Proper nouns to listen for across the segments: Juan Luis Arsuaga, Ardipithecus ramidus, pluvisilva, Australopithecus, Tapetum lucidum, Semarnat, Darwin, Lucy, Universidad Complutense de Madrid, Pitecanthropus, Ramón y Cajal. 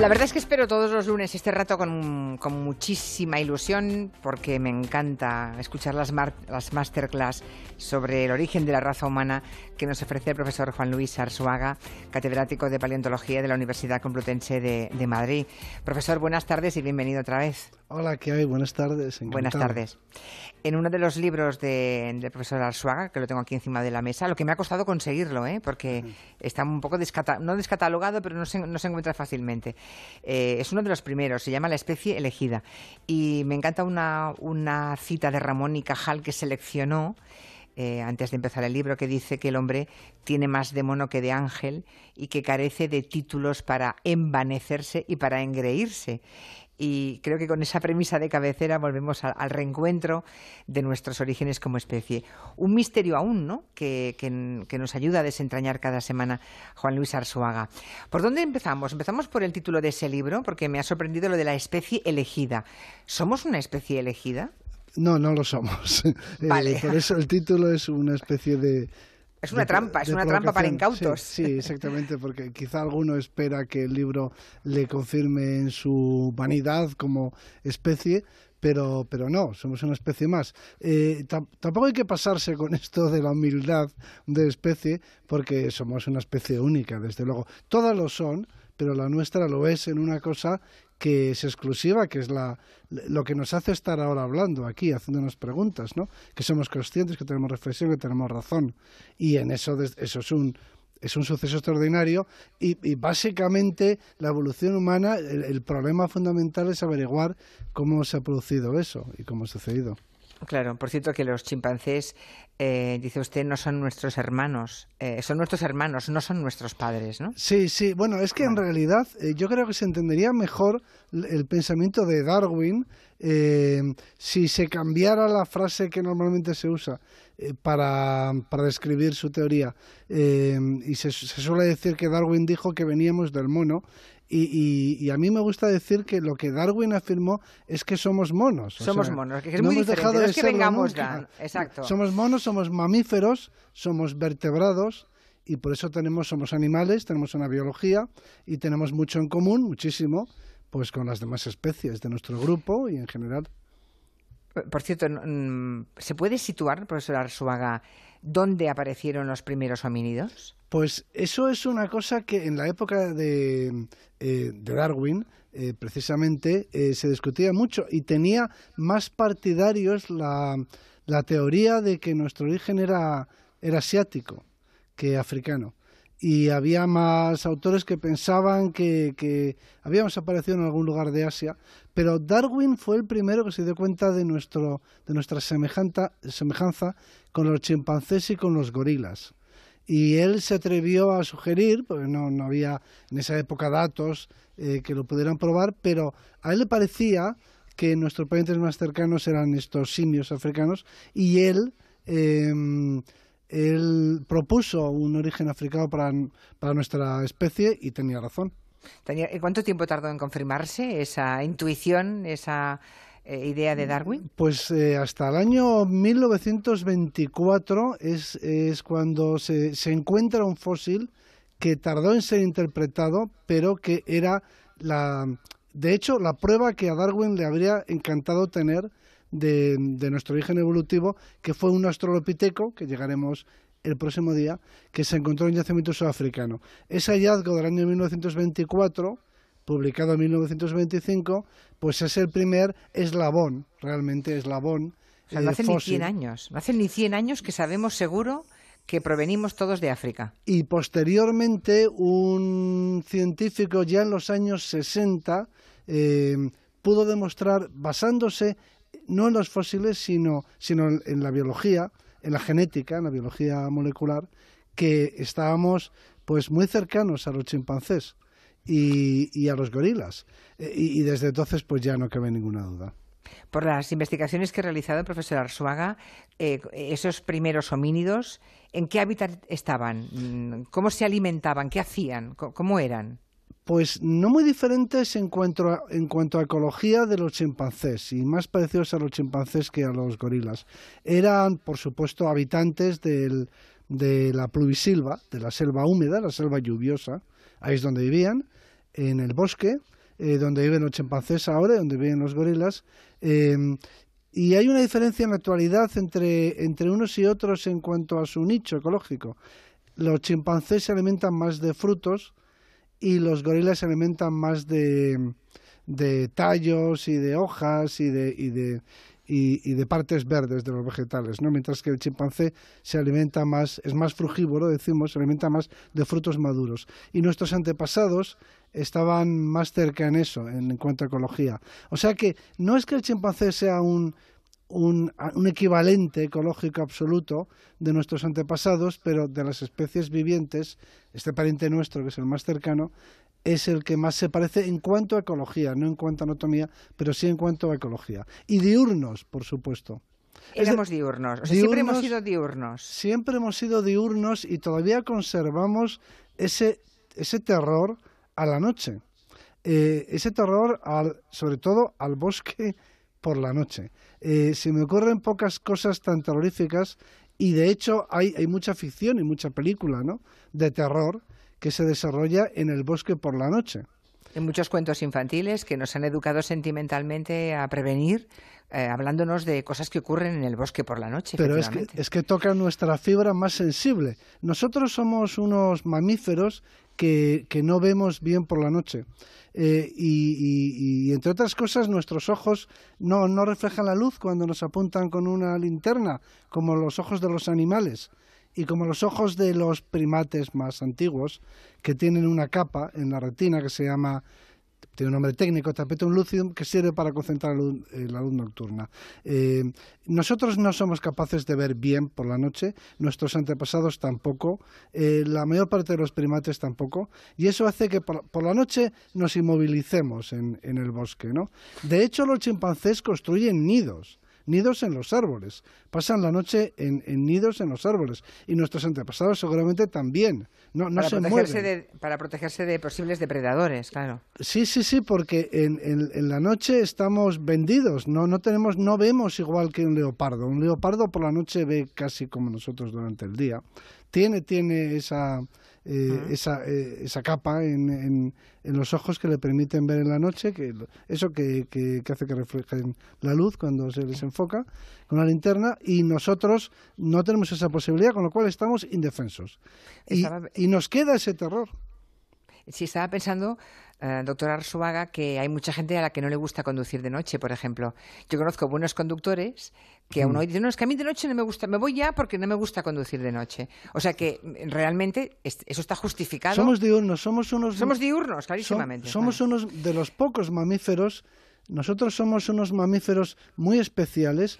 La verdad es que espero todos los lunes este rato con muchísima ilusión, porque me encanta escuchar las masterclass sobre el origen de la raza humana que nos ofrece el profesor Juan Luis Arsuaga, catedrático de paleontología de la Universidad Complutense de Madrid. Profesor, buenas tardes y bienvenido otra vez. Hola, ¿qué hay? Buenas tardes. Encantado. Buenas tardes. En uno de los libros del profesor Arsuaga, que lo tengo aquí encima de la mesa, lo que me ha costado conseguirlo, porque está un poco descatalogado, pero no se encuentra fácilmente. Es uno de los primeros, se llama La especie elegida. Y me encanta una cita de Ramón y Cajal que seleccionó antes de empezar el libro, que dice que el hombre tiene más de mono que de ángel y que carece de títulos para envanecerse y para engreírse. Y creo que con esa premisa de cabecera volvemos al reencuentro de nuestros orígenes como especie. Un misterio aún, ¿no?, que nos ayuda a desentrañar cada semana Juan Luis Arsuaga. ¿Por dónde empezamos? Empezamos por el título de ese libro, porque me ha sorprendido lo de la especie elegida. ¿Somos una especie elegida? No, no lo somos. Vale. Por eso el título es una especie de... Es una trampa, es una trampa para incautos. Sí, sí, exactamente, porque quizá alguno espera que el libro le confirme en su vanidad como especie, pero no, somos una especie más. Tampoco hay que pasarse con esto de la humildad de especie, porque somos una especie única, desde luego. Todas lo son, pero la nuestra lo es en una cosa que es exclusiva, que es lo que nos hace estar ahora hablando aquí, haciéndonos preguntas, ¿no? Que somos conscientes, que tenemos reflexión, que tenemos razón. Y en eso es un suceso extraordinario. Y básicamente la evolución humana, el problema fundamental es averiguar cómo se ha producido eso y cómo ha sucedido. Claro, por cierto que los chimpancés, dice usted, no son nuestros hermanos, son nuestros hermanos, no son nuestros padres, ¿no? Sí, sí, bueno, es que en realidad yo creo que se entendería mejor el pensamiento de Darwin si se cambiara la frase que normalmente se usa para describir su teoría. Y se suele decir que Darwin dijo que veníamos del mono. Y a mí me gusta decir que lo que Darwin afirmó es que somos monos. Somos monos, que es muy diferente, no es que vengamos ya. Exacto. Somos monos, somos mamíferos, somos vertebrados y por eso somos animales, tenemos una biología y tenemos mucho en común, muchísimo, pues con las demás especies de nuestro grupo y en general. Por cierto, ¿se puede situar, profesor Arsuaga, dónde aparecieron los primeros homínidos? Pues eso es una cosa que en la época de Darwin, precisamente, se discutía mucho y tenía más partidarios la teoría de que nuestro origen era asiático que africano. Y había más autores que pensaban que habíamos aparecido en algún lugar de Asia, pero Darwin fue el primero que se dio cuenta de nuestra semejanza con los chimpancés y con los gorilas. Y él se atrevió a sugerir, porque no había en esa época datos que lo pudieran probar, pero a él le parecía que nuestros parientes más cercanos eran estos simios africanos y él propuso un origen africano para nuestra especie y tenía razón. ¿Cuánto tiempo tardó en confirmarse esa intuición, esa idea de Darwin? Pues hasta el año 1924 es cuando se encuentra un fósil que tardó en ser interpretado, pero que era, de hecho, la prueba que a Darwin le habría encantado tener de nuestro origen evolutivo, que fue un australopiteco, que llegaremos el próximo día, que se encontró en yacimiento sudafricano. Ese hallazgo del año 1924, publicado en 1925, pues es el primer eslabón, realmente eslabón. O sea, no hace fósil. Ni 100 años, no hace ni 100 años que sabemos seguro que provenimos todos de África. Y posteriormente un científico ya en los años 60 pudo demostrar, basándose no en los fósiles, sino en la biología, en la genética, en la biología molecular, que estábamos pues muy cercanos a los chimpancés y a los gorilas. Y desde entonces pues ya no cabe ninguna duda. Por las investigaciones que ha realizado el profesor Arsuaga, esos primeros homínidos, ¿en qué hábitat estaban? ¿Cómo se alimentaban? ¿Qué hacían? ¿Cómo eran? Pues no muy diferentes en cuanto a ecología de los chimpancés y más parecidos a los chimpancés que a los gorilas. Eran, por supuesto, habitantes de la pluvisilva, de la selva húmeda, la selva lluviosa, ahí es donde vivían. en el bosque, donde viven los chimpancés ahora, donde viven los gorilas, y hay una diferencia en la actualidad entre unos y otros en cuanto a su nicho ecológico. Los chimpancés se alimentan más de frutos y los gorilas se alimentan más de tallos y de hojas y de partes verdes de los vegetales, ¿no? Mientras que el chimpancé se alimenta más, es más frugívoro, decimos, se alimenta más de frutos maduros. Y nuestros antepasados estaban más cerca en eso, en cuanto a ecología. O sea que no es que el chimpancé sea un equivalente ecológico absoluto de nuestros antepasados, pero de las especies vivientes, este pariente nuestro, que es el más cercano, es el que más se parece en cuanto a ecología, no en cuanto a anatomía, pero sí en cuanto a ecología. Y diurnos, por supuesto. Éramos diurnos, o sea, siempre hemos sido diurnos. Siempre hemos sido diurnos y todavía conservamos ese terror a la noche, ese terror sobre todo al bosque por la noche. Se me ocurren pocas cosas tan terroríficas y de hecho hay mucha ficción y mucha película, ¿no?, de terror que se desarrolla en el bosque por la noche. En muchos cuentos infantiles que nos han educado sentimentalmente a prevenir, hablándonos de cosas que ocurren en el bosque por la noche. Pero es que toca nuestra fibra más sensible. Nosotros somos unos mamíferos que no vemos bien por la noche. Y entre otras cosas, nuestros ojos no reflejan la luz cuando nos apuntan con una linterna, como los ojos de los animales. Y como los ojos de los primates más antiguos, que tienen una capa en la retina que se llama, tiene un nombre técnico, Tapetum lucidum, que sirve para concentrar la luz nocturna. Nosotros no somos capaces de ver bien por la noche, nuestros antepasados tampoco, la mayor parte de los primates tampoco, y eso hace que por la noche nos inmovilicemos en el bosque, ¿no? De hecho, los chimpancés construyen nidos en los árboles, pasan la noche en nidos en los árboles, y nuestros antepasados seguramente también, no se mueven. Para protegerse de posibles depredadores, claro. Sí, porque en la noche estamos vendidos, no vemos igual que un leopardo. Un leopardo por la noche ve casi como nosotros durante el día. Tiene esa capa en los ojos que le permiten ver en la noche, que hace que reflejen la luz cuando se les enfoca con la linterna, y nosotros no tenemos esa posibilidad, con lo cual estamos indefensos. Y nos queda ese terror. Sí, estaba pensando, doctora Arsuaga, que hay mucha gente a la que no le gusta conducir de noche, por ejemplo. Yo conozco buenos conductores que aún hoy dicen, no, es que a mí de noche no me gusta, me voy ya porque no me gusta conducir de noche. O sea que realmente eso está justificado. Somos diurnos, clarísimamente. Somos unos de los pocos mamíferos. Nosotros somos unos mamíferos muy especiales,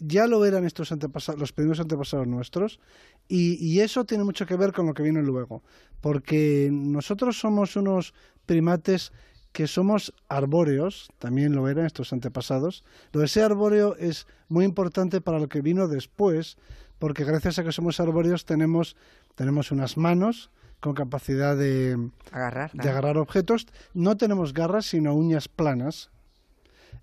ya lo eran los primeros antepasados nuestros, y eso tiene mucho que ver con lo que viene luego, porque nosotros somos unos primates que somos arbóreos, también lo eran estos antepasados. Lo de ser arbóreo es muy importante para lo que vino después, porque gracias a que somos arbóreos tenemos unas manos con capacidad de agarrar objetos. No tenemos garras, sino uñas planas,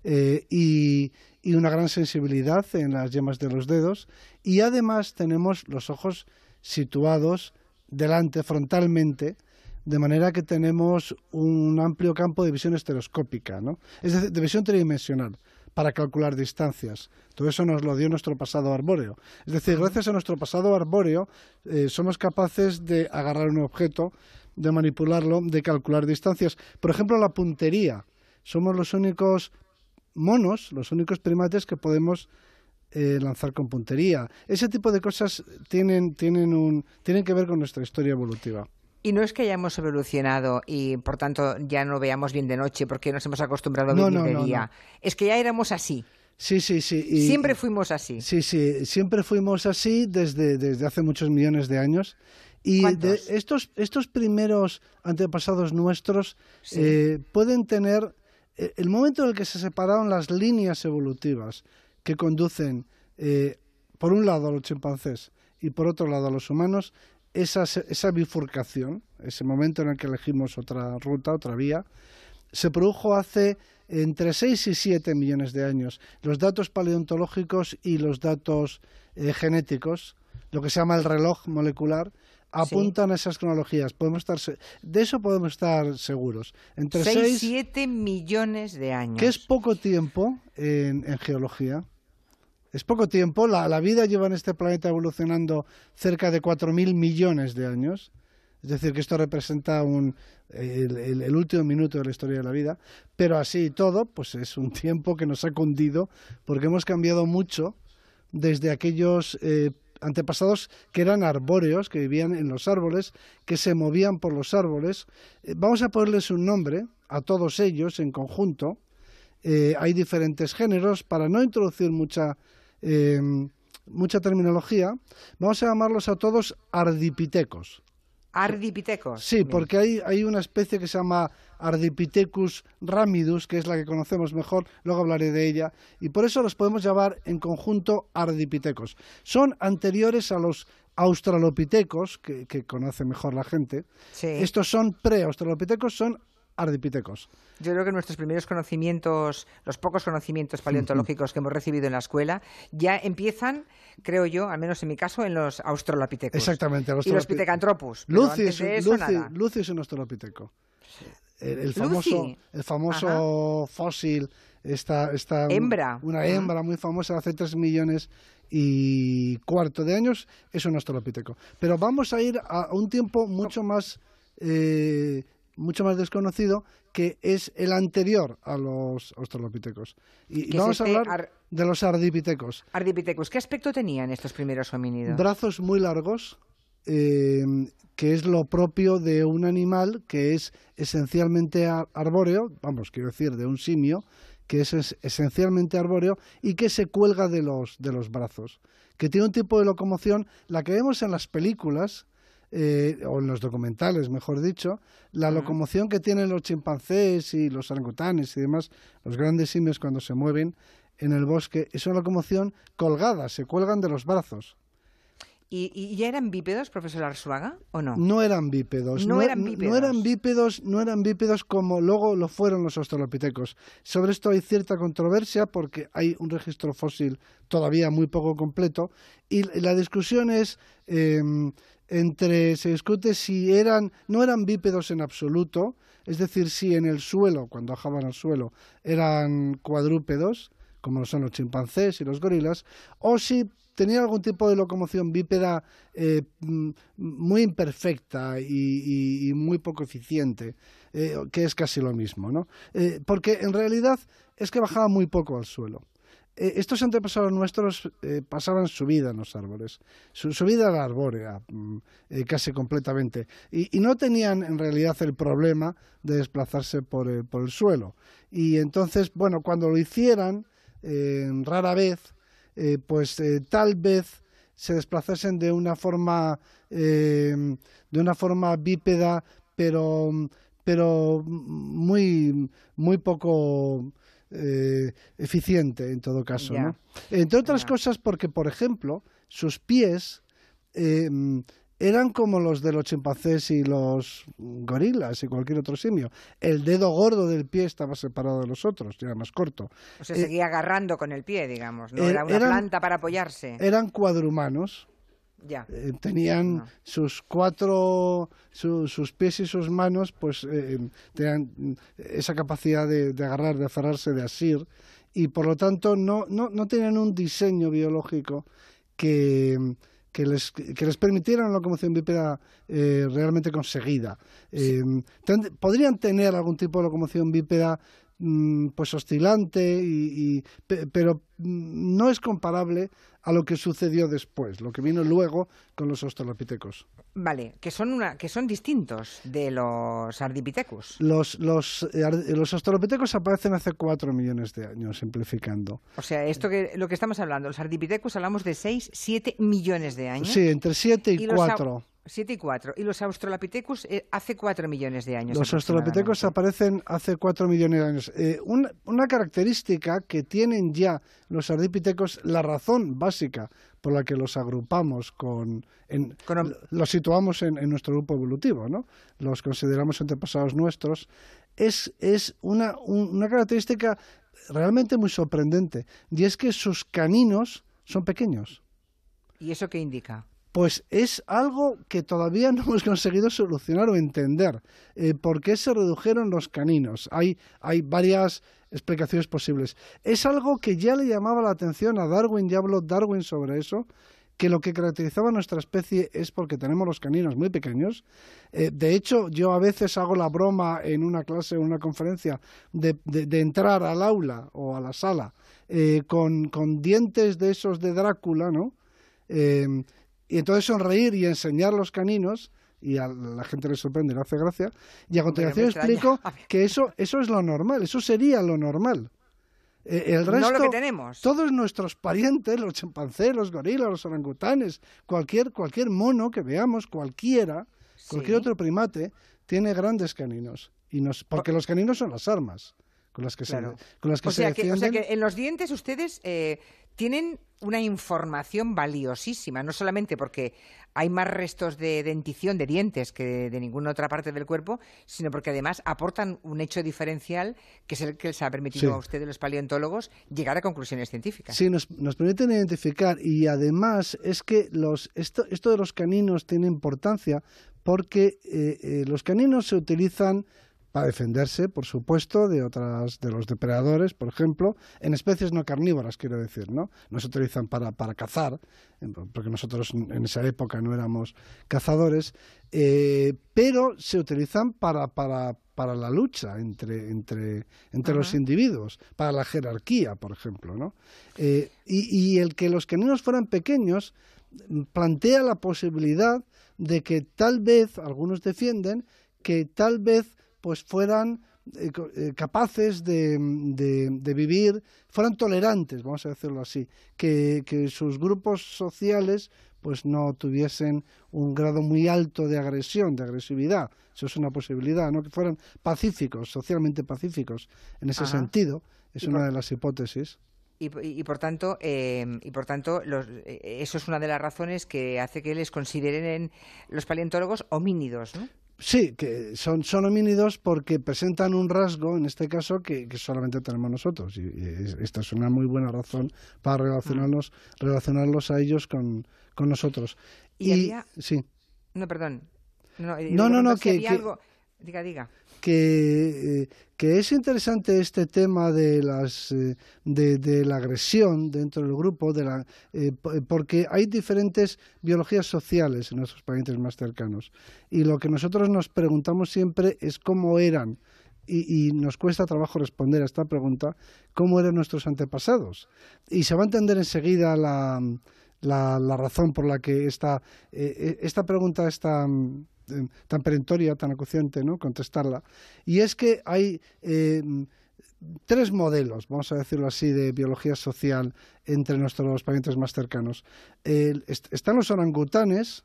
y una gran sensibilidad en las yemas de los dedos. Y además tenemos los ojos situados delante, frontalmente, de manera que tenemos un amplio campo de visión estereoscópica, ¿no? Es decir, de visión tridimensional, para calcular distancias. Todo eso nos lo dio nuestro pasado arbóreo. Es decir, gracias a nuestro pasado arbóreo somos capaces de agarrar un objeto, de manipularlo, de calcular distancias. Por ejemplo, la puntería. Somos los únicos monos, los únicos primates que podemos lanzar con puntería. Ese tipo de cosas tienen que ver con nuestra historia evolutiva. Y no es que hayamos evolucionado y, por tanto, ya no veamos bien de noche porque nos hemos acostumbrado a vivir de día. No. Es que ya éramos así. Sí. Siempre fuimos así. Sí, siempre fuimos así desde hace muchos millones de años. Y estos primeros antepasados nuestros pueden tener el momento en el que se separaron las líneas evolutivas que conducen, por un lado, a los chimpancés y, por otro lado, a los humanos. Esa bifurcación, ese momento en el que elegimos otra ruta, otra vía, se produjo hace entre 6 y 7 millones de años. Los datos paleontológicos y los datos genéticos, lo que se llama el reloj molecular, apuntan a esas cronologías. De eso podemos estar seguros. Entre 6 y 7 millones de años. Que es poco tiempo en geología. Es poco tiempo. La vida lleva en este planeta evolucionando cerca de 4.000 millones de años. Es decir, que esto representa el último minuto de la historia de la vida. Pero así y todo, pues es un tiempo que nos ha cundido porque hemos cambiado mucho desde aquellos antepasados que eran arbóreos, que vivían en los árboles, que se movían por los árboles. Vamos a ponerles un nombre a todos ellos en conjunto. Hay diferentes géneros. Para no introducir mucha terminología, vamos a llamarlos a todos ardipithecos. Ardipithecus. Sí, porque hay una especie que se llama Ardipithecus ramidus, que es la que conocemos mejor, luego hablaré de ella, y por eso los podemos llamar en conjunto Ardipithecus. Son anteriores a los australopitecos, que conoce mejor la gente. Sí. Estos son pre-australopitecos, son ardipithecos. Yo creo que nuestros primeros conocimientos, los pocos conocimientos paleontológicos que hemos recibido en la escuela, ya empiezan, creo yo, al menos en mi caso, en los australopithecus. Exactamente. Y los pitecanthropus. Lucy es un australopiteco. El famoso fósil, una hembra muy famosa hace 3,4 millones de años, es un australopiteco. Pero vamos a ir a un tiempo mucho más desconocido, que es el anterior a los australopitecos. Y vamos a hablar de los ardipithecus. Ardipithecus, ¿qué aspecto tenían estos primeros homínidos? Brazos muy largos, que es lo propio de un animal que es esencialmente arbóreo, de un simio, que es esencialmente arbóreo y que se cuelga de los brazos, que tiene un tipo de locomoción, la que vemos en las películas, o en los documentales, mejor dicho, la locomoción que tienen los chimpancés y los orangutanes y demás, los grandes simios cuando se mueven en el bosque, es una locomoción colgada, se cuelgan de los brazos. ¿Y ya eran bípedos, profesor Arsuaga, o no? No eran bípedos. No eran bípedos como luego lo fueron los australopitecos. Sobre esto hay cierta controversia porque hay un registro fósil todavía muy poco completo y la discusión es... se discute si no eran bípedos en absoluto, es decir, si en el suelo, cuando bajaban al suelo, eran cuadrúpedos, como son los chimpancés y los gorilas, o si tenían algún tipo de locomoción bípeda muy imperfecta y muy poco eficiente, que es casi lo mismo, ¿no? Porque en realidad es que bajaba muy poco al suelo. Estos antepasados nuestros pasaban su vida en los árboles, su vida era arbórea casi completamente, y no tenían en realidad el problema de desplazarse por el suelo. Y entonces, bueno, cuando lo hicieran, rara vez, tal vez se desplazasen de una forma bípeda, pero muy, muy poco... eficiente en todo caso, ¿no? Entre otras cosas porque, por ejemplo, sus pies eran como los de los chimpancés y los gorilas y cualquier otro simio. El dedo gordo del pie estaba separado de los otros, ya era más corto. O sea, seguía agarrando con el pie, digamos, ¿no? Era una planta para apoyarse. Eran cuadrumanos. Ya. Tenían sus pies y sus manos, pues tenían esa capacidad de agarrar, de aferrarse, de asir, y por lo tanto no tenían un diseño biológico que les permitiera una locomoción bípeda realmente conseguida. Podrían tener algún tipo de locomoción bípeda pues oscilante, pero no es comparable a lo que sucedió después, lo que vino luego con los australopitecos. Vale, que son distintos de los ardipithecus. Los australopitecos aparecen hace 4 millones de años, simplificando. O sea, lo que estamos hablando, los ardipithecus hablamos de 6, 7 millones de años. Sí, entre 7 y 4. 7 y 4. Y los australopithecus hace 4 millones de años. Los australopithecus aparecen hace 4 millones de años. Una característica que tienen ya los ardipithecus, la razón básica por la que los agrupamos, los situamos en nuestro grupo evolutivo, ¿no? Los consideramos antepasados nuestros, es una característica realmente muy sorprendente, y es que sus caninos son pequeños. ¿Y eso qué indica? pues es algo que todavía no hemos conseguido solucionar o entender. ¿Por qué se redujeron los caninos? Hay varias explicaciones posibles. Es algo que ya le llamaba la atención a Darwin, ya habló Darwin sobre eso, que lo que caracterizaba a nuestra especie es porque tenemos los caninos muy pequeños. De hecho, yo a veces hago la broma en una clase o en una conferencia de entrar al aula o a la sala con dientes de esos de Drácula, ¿no? Y entonces sonreír y enseñar los caninos, y a la gente le sorprende y le hace gracia, y a continuación explico que eso es lo normal, eso sería lo normal. El resto, no lo que tenemos. Todos nuestros parientes, los chimpancés, los gorilas, los orangutanes, cualquier mono que veamos, cualquier otro primate, tiene grandes caninos. Porque los caninos son las armas con las que se defienden. O sea que en los dientes ustedes tienen una información valiosísima, no solamente porque hay más restos de dentición, de dientes, que de ninguna otra parte del cuerpo, sino porque además aportan un hecho diferencial que es el que les ha permitido a ustedes, los paleontólogos, llegar a conclusiones científicas. Sí, nos permiten identificar, y además es que esto de los caninos tiene importancia porque los caninos se utilizan para defenderse, por supuesto, de los depredadores, por ejemplo, en especies no carnívoras, quiero decir, ¿no? No se utilizan para cazar, porque nosotros en esa época no éramos cazadores, pero se utilizan para la lucha entre los individuos, para la jerarquía, por ejemplo, ¿no? Y el que los caninos fueran pequeños plantea la posibilidad de que tal vez, algunos defienden, que tal vez pues fueran capaces de vivir, fueran tolerantes, vamos a decirlo así, que sus grupos sociales pues no tuviesen un grado muy alto de agresión, de agresividad. Eso es una posibilidad, ¿no? Que fueran pacíficos, socialmente pacíficos. En ese sentido, es una de las hipótesis. Y por tanto, eso es una de las razones que hace que les consideren los paleontólogos homínidos, ¿no? Sí, que son homínidos porque presentan un rasgo, en este caso, que solamente tenemos nosotros. Y esta es una muy buena razón para relacionarlos a ellos con nosotros. Diga. Que es interesante este tema de la agresión dentro del grupo, porque hay diferentes biologías sociales en nuestros parientes más cercanos. Y lo que nosotros nos preguntamos siempre es cómo eran, y nos cuesta trabajo responder a esta pregunta, cómo eran nuestros antepasados. Y se va a entender enseguida la razón por la que esta pregunta está tan perentoria, tan acuciante, ¿no?, contestarla. Y es que hay tres modelos, vamos a decirlo así, de biología social entre nuestros parientes más cercanos. Están los orangutanes,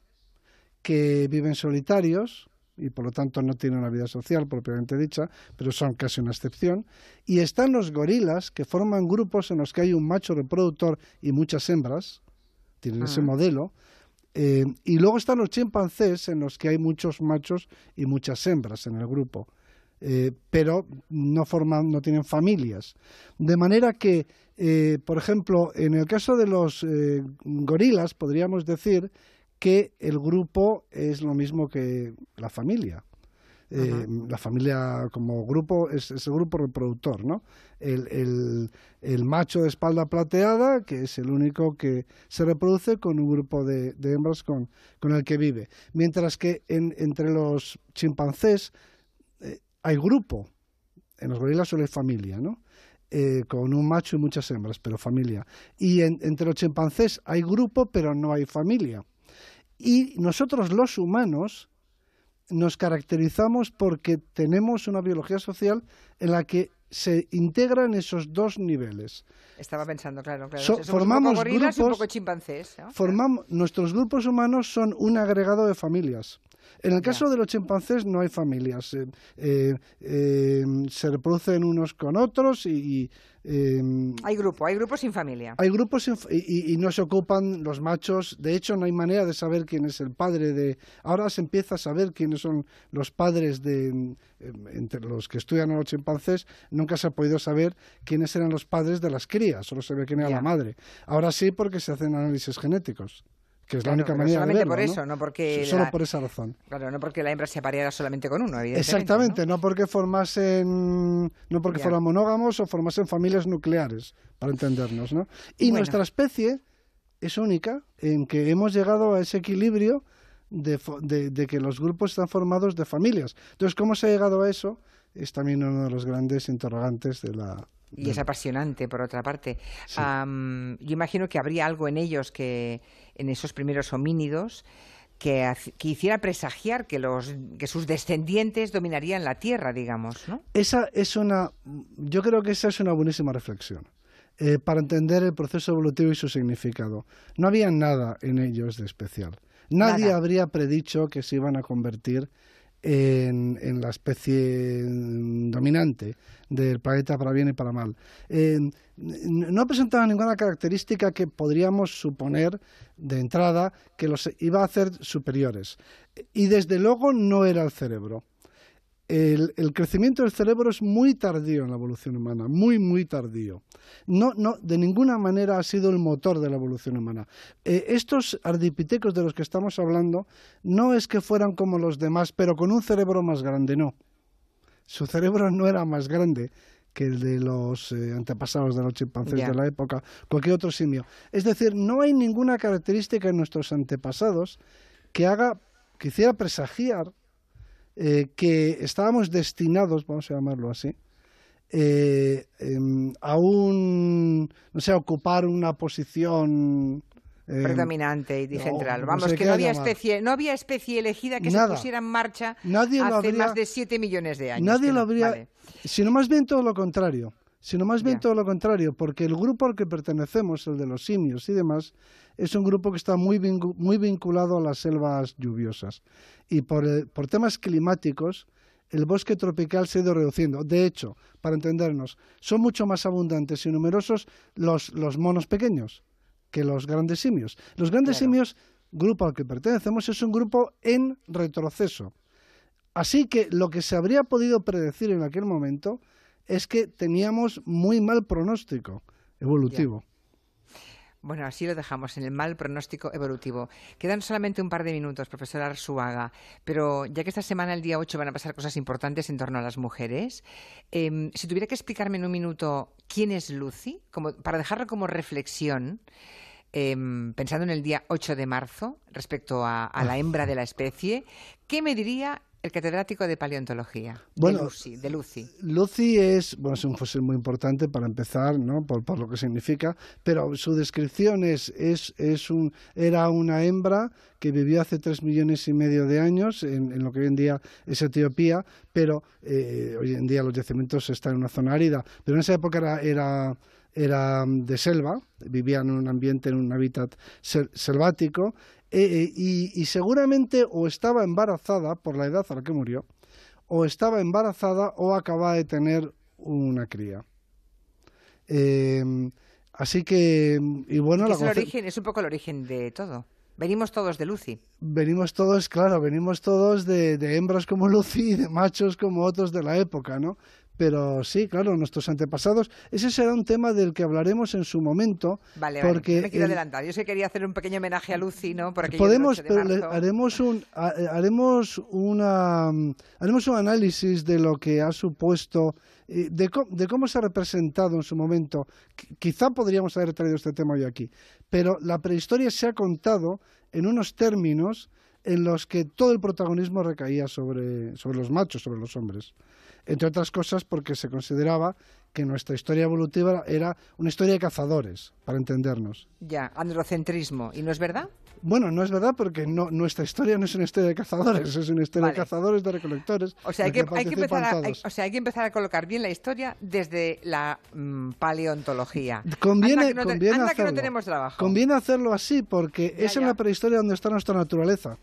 que viven solitarios y por lo tanto no tienen una vida social propiamente dicha, pero son casi una excepción. Y están los gorilas, que forman grupos en los que hay un macho reproductor y muchas hembras, tienen ese modelo. Y luego están los chimpancés, en los que hay muchos machos y muchas hembras en el grupo, pero no tienen familias. De manera que, por ejemplo, en el caso de los gorilas, podríamos decir que el grupo es lo mismo que la familia. La familia como grupo es el grupo reproductor, ¿no? El macho de espalda plateada, que es el único que se reproduce con un grupo de hembras con el que vive. Mientras que entre los chimpancés hay grupo. En los gorilas solo hay familia, ¿no? Con un macho y muchas hembras, pero familia. Y entre los chimpancés hay grupo, pero no hay familia. Y nosotros los humanos nos caracterizamos porque tenemos una biología social en la que se integran esos dos niveles. Estaba pensando, claro. Formamos un poco gorilas y un poco chimpancés, ¿no? Nuestros grupos humanos son un agregado de familias. En el caso de los chimpancés no hay familias. Se reproducen unos con otros y hay grupos sin familia. Hay grupos y no se ocupan los machos. De hecho, no hay manera de saber quién es el padre de... Ahora se empieza a saber quiénes son los padres entre los que estudian a los chimpancés. Nunca se ha podido saber quiénes eran los padres de las crías. Solo se ve quién era la madre. Ahora sí, porque se hacen análisis genéticos. que es la única manera de verlo. Solamente por eso, ¿no? Porque solo por esa razón. Claro, no porque la hembra se apareara solamente con uno, evidentemente. Exactamente, no porque formasen, no porque fueran monógamos o formasen familias nucleares, para entendernos, ¿no? Y bueno, nuestra especie es única en que hemos llegado a ese equilibrio de que los grupos están formados de familias. Entonces, ¿cómo se ha llegado a eso? Es también uno de los grandes interrogantes de la... Y es apasionante, por otra parte. Sí. Yo imagino que habría algo en ellos, que en esos primeros homínidos, que hiciera presagiar que sus descendientes dominarían la Tierra, digamos, ¿no? Esa es una... Yo creo que esa es una buenísima reflexión para entender el proceso evolutivo y su significado. No había nada en ellos de especial. Nadie habría predicho que se iban a convertir en la especie dominante del planeta para bien y para mal. No presentaba ninguna característica que podríamos suponer de entrada que los iba a hacer superiores. Y desde luego no era el cerebro. El crecimiento del cerebro es muy tardío en la evolución humana, muy tardío. No, de ninguna manera ha sido el motor de la evolución humana. Estos ardipithecus de los que estamos hablando no es que fueran como los demás, pero con un cerebro más grande, no. Su cerebro no era más grande que el de los antepasados de los chimpancés de la época, cualquier otro simio. Es decir, no hay ninguna característica en nuestros antepasados que hiciera presagiar que estábamos destinados, vamos a llamarlo así, a ocupar una posición predominante y central. Vamos, no sé, que no había especie elegida que se pusiera en marcha hace más de 7 millones de años. Nadie lo habría, sino más bien todo lo contrario. Porque el grupo al que pertenecemos, el de los simios y demás, es un grupo que está muy vinculado a las selvas lluviosas. Y por temas climáticos, el bosque tropical se ha ido reduciendo. De hecho, para entendernos, son mucho más abundantes y numerosos los monos pequeños que los grandes simios. Los grandes simios, grupo al que pertenecemos, es un grupo en retroceso. Así que lo que se habría podido predecir en aquel momento es que teníamos muy mal pronóstico evolutivo. Bueno, así lo dejamos, en el mal pronóstico evolutivo. Quedan solamente un par de minutos, profesora Arsuaga, pero ya que esta semana, el día 8, van a pasar cosas importantes en torno a las mujeres, si tuviera que explicarme en un minuto quién es Lucy, para dejarlo como reflexión, pensando en el día 8 de marzo, respecto a la hembra de la especie, ¿qué me diría el catedrático de paleontología de Lucy? Lucy es un fósil muy importante para empezar, ¿no? por lo que significa, pero su descripción era una hembra que vivió hace 3,5 millones de años en lo que hoy en día es Etiopía, pero hoy en día los yacimientos están en una zona árida, pero en esa época era de selva, vivían en un ambiente, en un hábitat selvático, y seguramente o estaba embarazada por la edad a la que murió, o estaba embarazada o acababa de tener una cría. Así que... Y bueno, es un poco el origen de todo. Venimos todos de Lucy. Venimos todos de hembras como Lucy y de machos como otros de la época, ¿no? Pero sí, claro, nuestros antepasados. Ese será un tema del que hablaremos en su momento. Vale, porque no me quiero adelantar. Yo sé que quería hacer un pequeño homenaje a Lucy, ¿no? Haremos un análisis de lo que ha supuesto, de cómo se ha representado en su momento. Quizá podríamos haber traído este tema hoy aquí, pero la prehistoria se ha contado en unos términos en los que todo el protagonismo recaía sobre los machos, sobre los hombres. Entre otras cosas porque se consideraba que nuestra historia evolutiva era una historia de cazadores, para entendernos. Androcentrismo. ¿Y no es verdad? Bueno, no es verdad porque nuestra historia no es una historia de cazadores, es una historia de cazadores, de recolectores. O sea, hay que empezar a colocar bien la historia desde la paleontología. Conviene que no tenemos trabajo. Conviene hacerlo así porque es en la prehistoria donde está nuestra naturaleza.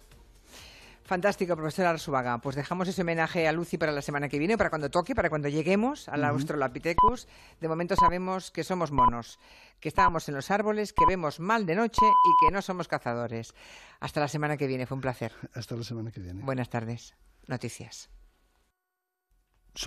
Fantástico, profesora Arsuaga. Pues dejamos ese homenaje a Lucy para la semana que viene, para cuando toque, para cuando lleguemos al Australopithecus. De momento sabemos que somos monos, que estábamos en los árboles, que vemos mal de noche y que no somos cazadores. Hasta la semana que viene. Fue un placer. Hasta la semana que viene. Buenas tardes. Noticias.